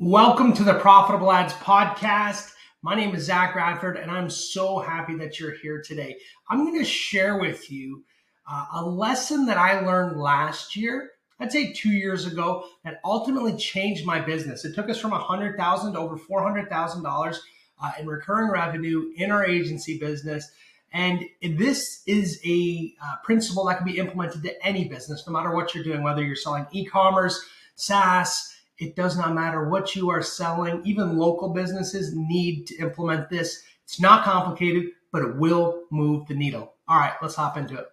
Welcome to the Profitable Ads Podcast. My name is Zach Radford, and I'm so happy that you're here today. I'm going to share with you a lesson that I learned last year, I'd say 2 years ago, that ultimately changed my business. It took us from $100,000 to over $400,000 in recurring revenue in our agency business. And this is a principle that can be implemented to any business, no matter what you're doing, whether you're selling e-commerce, SaaS. It does not matter what you are selling. Even local businesses need to implement this. It's not complicated, but it will move the needle. All right, let's hop into it.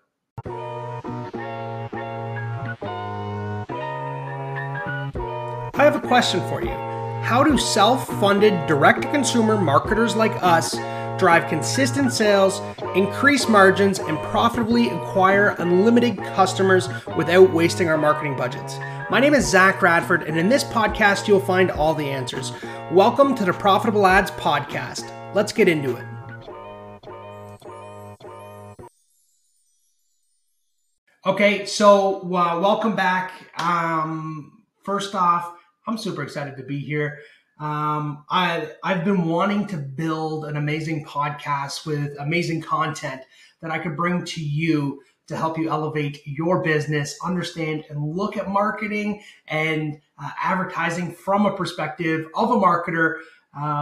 I have a question for you. How do self-funded direct-to-consumer marketers like us drive consistent sales, increase margins, and profitably acquire unlimited customers without wasting our marketing budgets? My name is Zach Radford, and in this podcast, you'll find all the answers. Welcome to the Profitable Ads Podcast. Let's get into it. Okay, so welcome back. First off, I'm super excited to be here. I've been wanting to build an amazing podcast with amazing content that I could bring to you to help you elevate your business, understand and look at marketing and advertising from a perspective of a marketer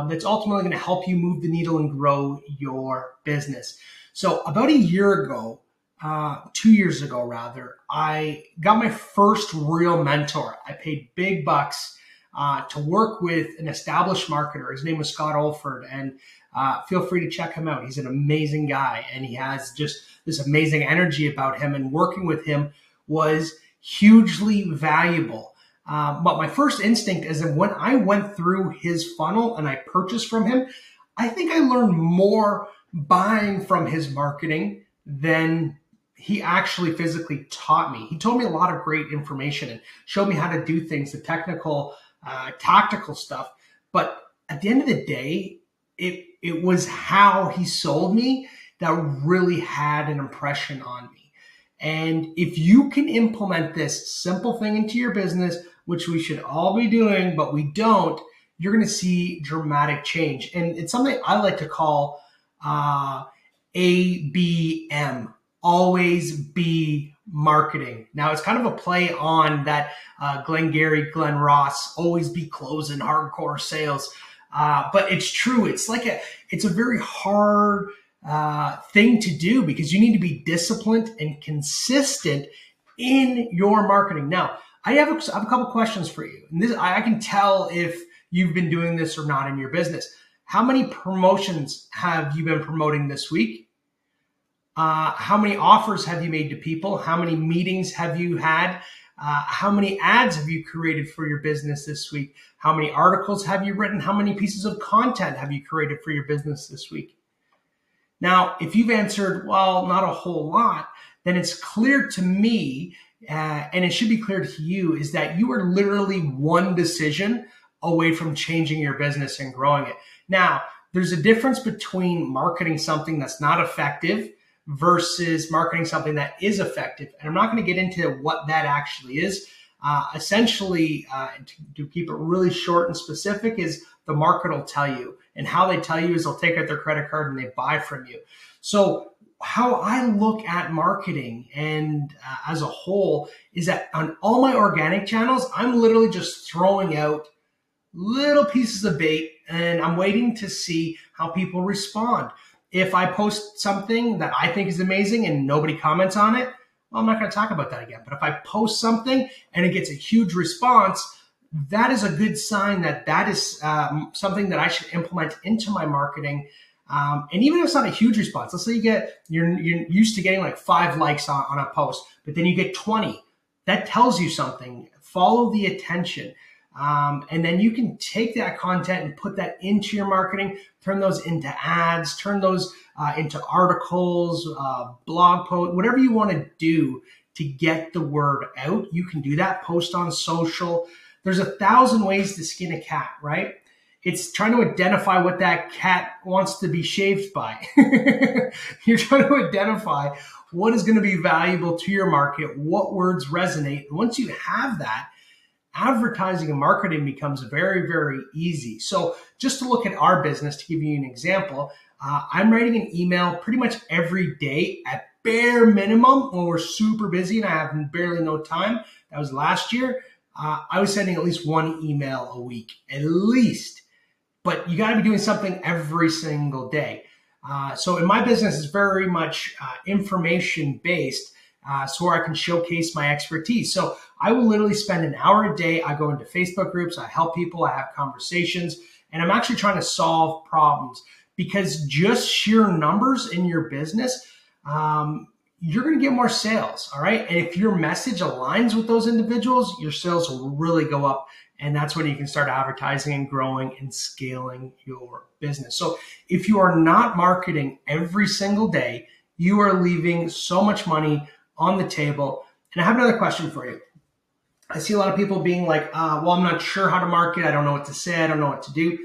that's ultimately going to help you move the needle and grow your business. So about a year ago, 2 years ago rather, I got my first real mentor. I paid big bucks to work with an established marketer. His name was Scott Olford, and feel free to check him out. He's an amazing guy, and he has just this amazing energy about him, and working with him was hugely valuable. But my first instinct is that when I went through his funnel and I purchased from him, I think I learned more buying from his marketing than he actually physically taught me. He told me a lot of great information and showed me how to do things, the technical, tactical stuff. But at the end of the day, it was how he sold me that really had an impression on me. And if you can implement this simple thing into your business, which we should all be doing, but we don't, you're going to see dramatic change. And it's something I like to call ABM, always be marketing. Now, it's kind of a play on that Glengarry Glen Ross, always be closing hardcore sales. But it's true. It's a very hard thing to do because you need to be disciplined and consistent in your marketing. Now, I have a couple questions for you. And I can tell if you've been doing this or not in your business. How many promotions have you been promoting this week? How many offers have you made to people? How many meetings have you had? How many ads have you created for your business this week? How many articles have you written? How many pieces of content have you created for your business this week? Now, if you've answered, well, not a whole lot, then it's clear to me, and it should be clear to you, is that you are literally one decision away from changing your business and growing it. Now, there's a difference between marketing something that's not effective versus marketing something that is effective. And I'm not going to get into what that actually is. Essentially, to keep it really short and specific, is the market will tell you. And how they tell you is they'll take out their credit card and they buy from you. So how I look at marketing and as a whole is that on all my organic channels, I'm literally just throwing out little pieces of bait and I'm waiting to see how people respond. If I post something that I think is amazing and nobody comments on it, well, I'm not going to talk about that again. But if I post something and it gets a huge response, that is a good sign that that is something that I should implement into my marketing. And even if it's not a huge response, let's say you're used to getting like 5 likes on a post, but then you get 20. That tells you something. Follow the attention. And then you can take that content and put that into your marketing, turn those into ads, turn those into articles, blog posts, whatever you want to do to get the word out. You can do that. Post on social. There's 1,000 ways to skin a cat, right? It's trying to identify what that cat wants to be shaved by. You're trying to identify what is going to be valuable to your market, what words resonate. And once you have that, advertising and marketing becomes very, very easy. So just to look at our business, to give you an example, I'm writing an email pretty much every day at bare minimum when we're super busy and I have barely no time. That was last year. I was sending at least one email a week, at least. But you got to be doing something every single day. So in my business, it's very much information-based, so where I can showcase my expertise. So I will literally spend an hour a day. I go into Facebook groups. I help people. I have conversations. And I'm actually trying to solve problems, because just sheer numbers in your business, you're going to get more sales, all right? And if your message aligns with those individuals, your sales will really go up, and that's when you can start advertising and growing and scaling your business. So if you are not marketing every single day, you are leaving so much money on the table. And I have another question for you. I see a lot of people being like, well, I'm not sure how to market. I don't know what to say. I don't know what to do.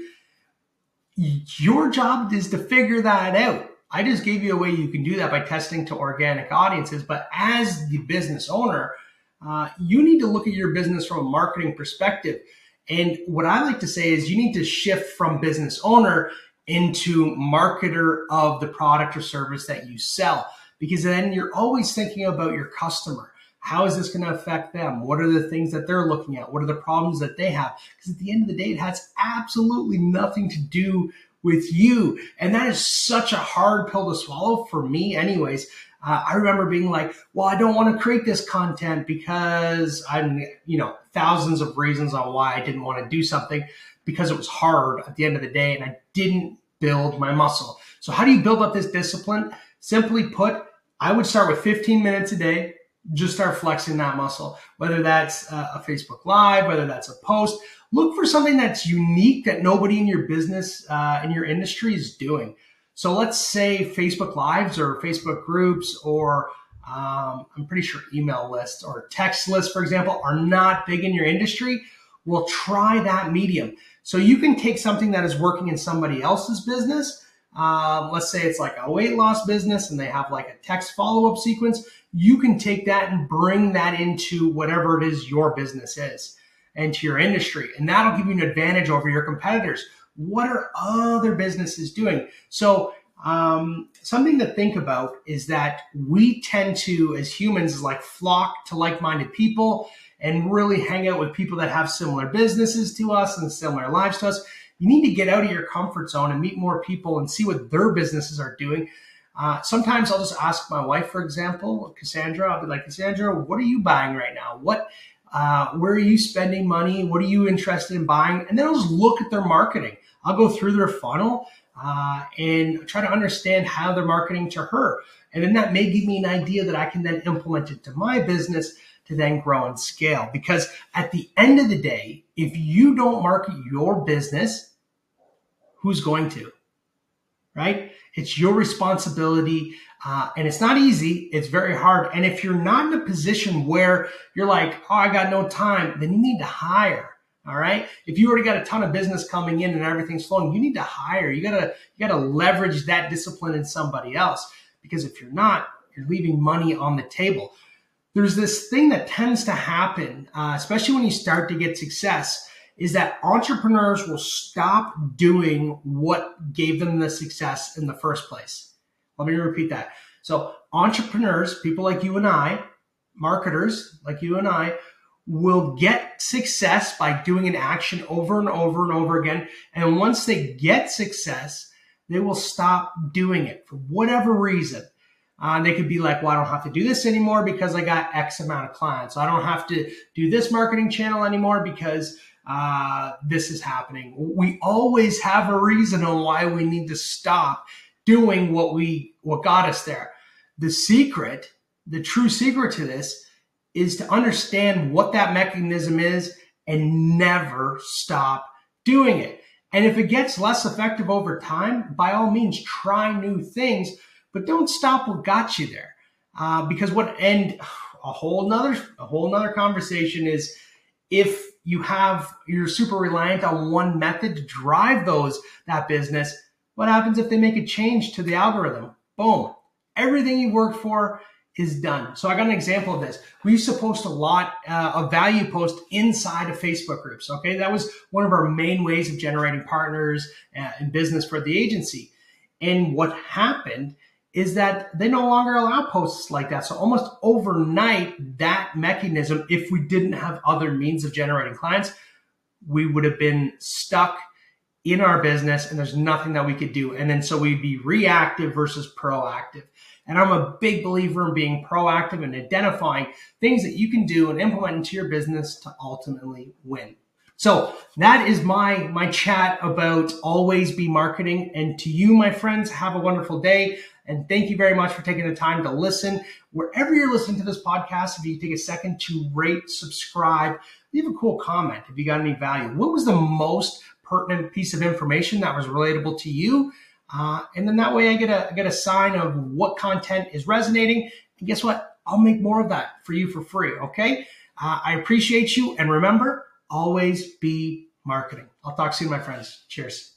Your job is to figure that out. I just gave you a way you can do that by testing to organic audiences. But as the business owner, you need to look at your business from a marketing perspective. And what I like to say is you need to shift from business owner into marketer of the product or service that you sell, because then you're always thinking about your customer. How is this going to affect them? What are the things that they're looking at? What are the problems that they have? Because at the end of the day, it has absolutely nothing to do with you. And that is such a hard pill to swallow for me anyways. I remember being like, well, I don't want to create this content because I'm, thousands of reasons on why I didn't want to do something, because it was hard at the end of the day and I didn't build my muscle. So how do you build up this discipline? Simply put, I would start with 15 minutes a day. Just start flexing that muscle, whether that's a Facebook Live, whether that's a post. Look for something that's unique that nobody in your business, in your industry is doing. So let's say Facebook Lives or Facebook groups or I'm pretty sure email lists or text lists, for example, are not big in your industry. Well, try that medium. So you can take something that is working in somebody else's business. Let's say it's like a weight loss business and they have like a text follow-up sequence. You can take that and bring that into whatever it is your business is and to your industry. And that'll give you an advantage over your competitors. What are other businesses doing? So something to think about is that we tend to, as humans, like flock to like-minded people and really hang out with people that have similar businesses to us and similar lives to us. You need to get out of your comfort zone and meet more people and see what their businesses are doing. Sometimes I'll just ask my wife, for example, Cassandra. I'll be like, Cassandra, what are you buying right now? Where are you spending money? What are you interested in buying? And then I'll just look at their marketing. I'll go through their funnel and try to understand how they're marketing to her. And then that may give me an idea that I can then implement it to my business to then grow and scale. Because at the end of the day, if you don't market your business, who's going to, right? It's your responsibility, and it's not easy. It's very hard. And if you're not in a position where you're like, oh, I got no time, then you need to hire, all right? If you already got a ton of business coming in and everything's flowing, you need to hire. You gotta leverage that discipline in somebody else, because if you're not, you're leaving money on the table. There's this thing that tends to happen, especially when you start to get success, is that entrepreneurs will stop doing what gave them the success in the first place. Let me repeat that. So entrepreneurs, people like you and I, marketers like you and I, will get success by doing an action over and over and over again. And once they get success, they will stop doing it for whatever reason. They could be like, well, I don't have to do this anymore because I got X amount of clients. So I don't have to do this marketing channel anymore because this is happening. We always have a reason on why we need to stop doing what got us there. The secret, the true secret to this is to understand what that mechanism is and never stop doing it. And if it gets less effective over time, by all means, try new things. But don't stop what got you there, because a whole nother conversation is if you're super reliant on one method to drive that business. What happens if they make a change to the algorithm? Boom! Everything you worked for is done. So I got an example of this. We used to post a lot of value posts inside of Facebook groups. Okay, that was one of our main ways of generating partners and business for the agency. And what happened is that they no longer allow posts like that. So almost overnight, that mechanism, if we didn't have other means of generating clients, we would have been stuck in our business and there's nothing that we could do. And then so we'd be reactive versus proactive. And I'm a big believer in being proactive and identifying things that you can do and implement into your business to ultimately win. So that is my chat about Always Be Marketing. And to you, my friends, have a wonderful day. And thank you very much for taking the time to listen. Wherever you're listening to this podcast, if you take a second to rate, subscribe, leave a cool comment if you got any value. What was the most pertinent piece of information that was relatable to you? And then that way I get a sign of what content is resonating. And guess what? I'll make more of that for you for free, okay? I appreciate you. And remember, always be marketing. I'll talk soon, my friends. Cheers.